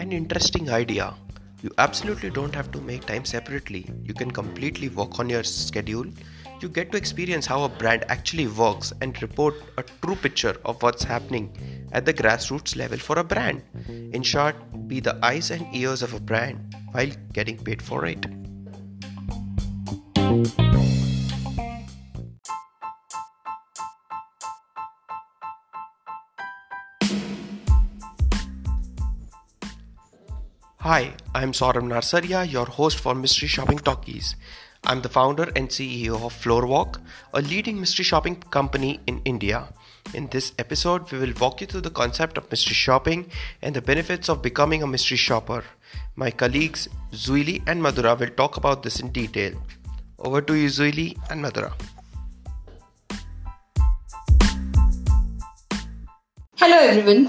An interesting idea. You absolutely don't have to make time separately. You can completely work on your schedule. You get to experience how a brand actually works and report a true picture of what's happening at the grassroots level for a brand. In short, be the eyes and ears of a brand while getting paid for it. Hi, I'm Saurabh Narsaria, your host for Mystery Shopping Talkies. I'm the founder and CEO of Floorwalk, a leading mystery shopping company in India. In this episode, we will walk you through the concept of mystery shopping and the benefits of becoming a mystery shopper. My colleagues Zuili and Madhura will talk about this in detail. Over to you, Zuili and Madhura. Hello everyone,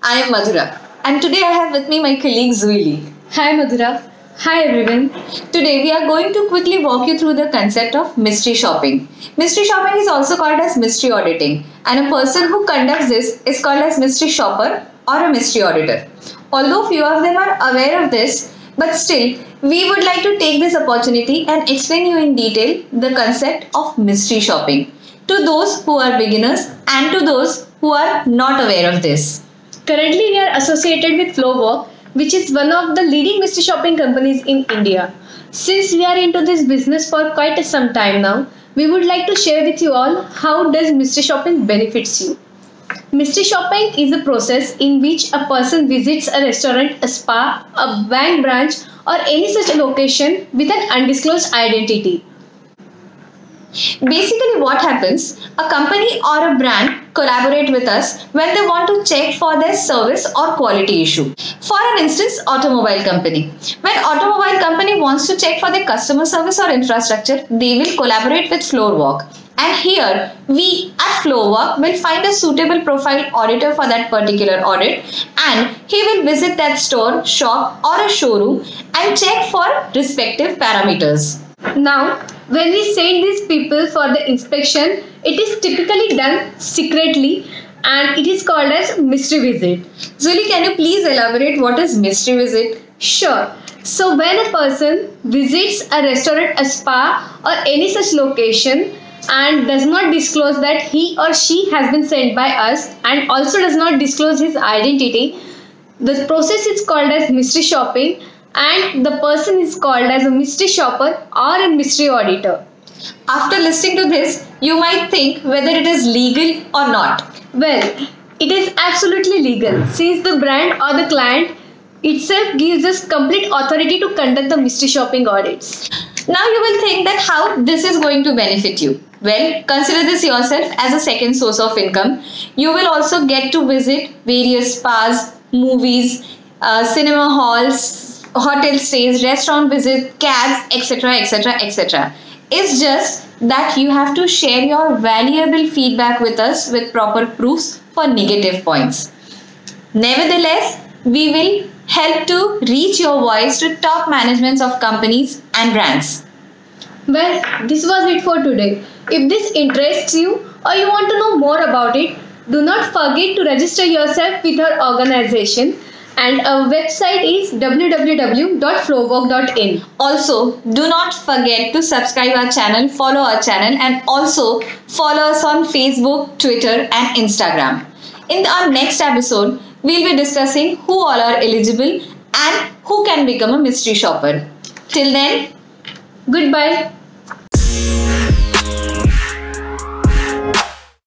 I am Madhura and today I have with me my colleague Zuili. Hi Madhura. Hi everyone, today we are going to quickly walk you through the concept of mystery shopping. Mystery shopping is also called as mystery auditing, and a person who conducts this is called as mystery shopper or a mystery auditor. Although few of them are aware of this, but still we would like to take this opportunity and explain you in detail the concept of mystery shopping to those who are beginners and to those who are not aware of this. Currently we are associated with Floorwalk, which is one of the leading mystery shopping companies in India. Since we are into this business for quite some time now, we would like to share with you all how does mystery shopping benefits you. Mystery shopping is a process in which a person visits a restaurant, a spa, a bank branch or any such location with an undisclosed identity. Basically what happens, a company or a brand collaborate with us when they want to check for their service or quality issue. For an instance, automobile company. When automobile company wants to check for their customer service or infrastructure, they will collaborate with Floorwalk. And here, we at Floorwalk will find a suitable profile auditor for that particular audit, and he will visit that store, shop or a showroom and check for respective parameters. Now, when we send these people for the inspection, it is typically done secretly and it is called as mystery visit. Zuili, can you please elaborate what is mystery visit? Sure. So when a person visits a restaurant, a spa or any such location and does not disclose that he or she has been sent by us and also does not disclose his identity, the process is called as mystery shopping. And the person is called as a mystery shopper or a mystery auditor. After listening to this, you might think whether it is legal or not. Well, it is absolutely legal since the brand or the client itself gives us complete authority to conduct the mystery shopping audits. Now you will think that how this is going to benefit you. Well, consider this yourself as a second source of income. You will also get to visit various spas, movies, cinema halls, hotel stays, restaurant visit, cabs, etc, etc, etc. It's just that you have to share your valuable feedback with us with proper proofs for negative points. Nevertheless, we will help to reach your voice to top managements of companies and brands. Well, this was it for today. If this interests you or you want to know more about it, do not forget to register yourself with our organization. And our website is www.floorwalk.in. Also, do not forget to subscribe our channel, follow our channel, and also follow us on Facebook, Twitter, and Instagram. In our next episode, we'll be discussing who all are eligible and who can become a mystery shopper. Till then, goodbye.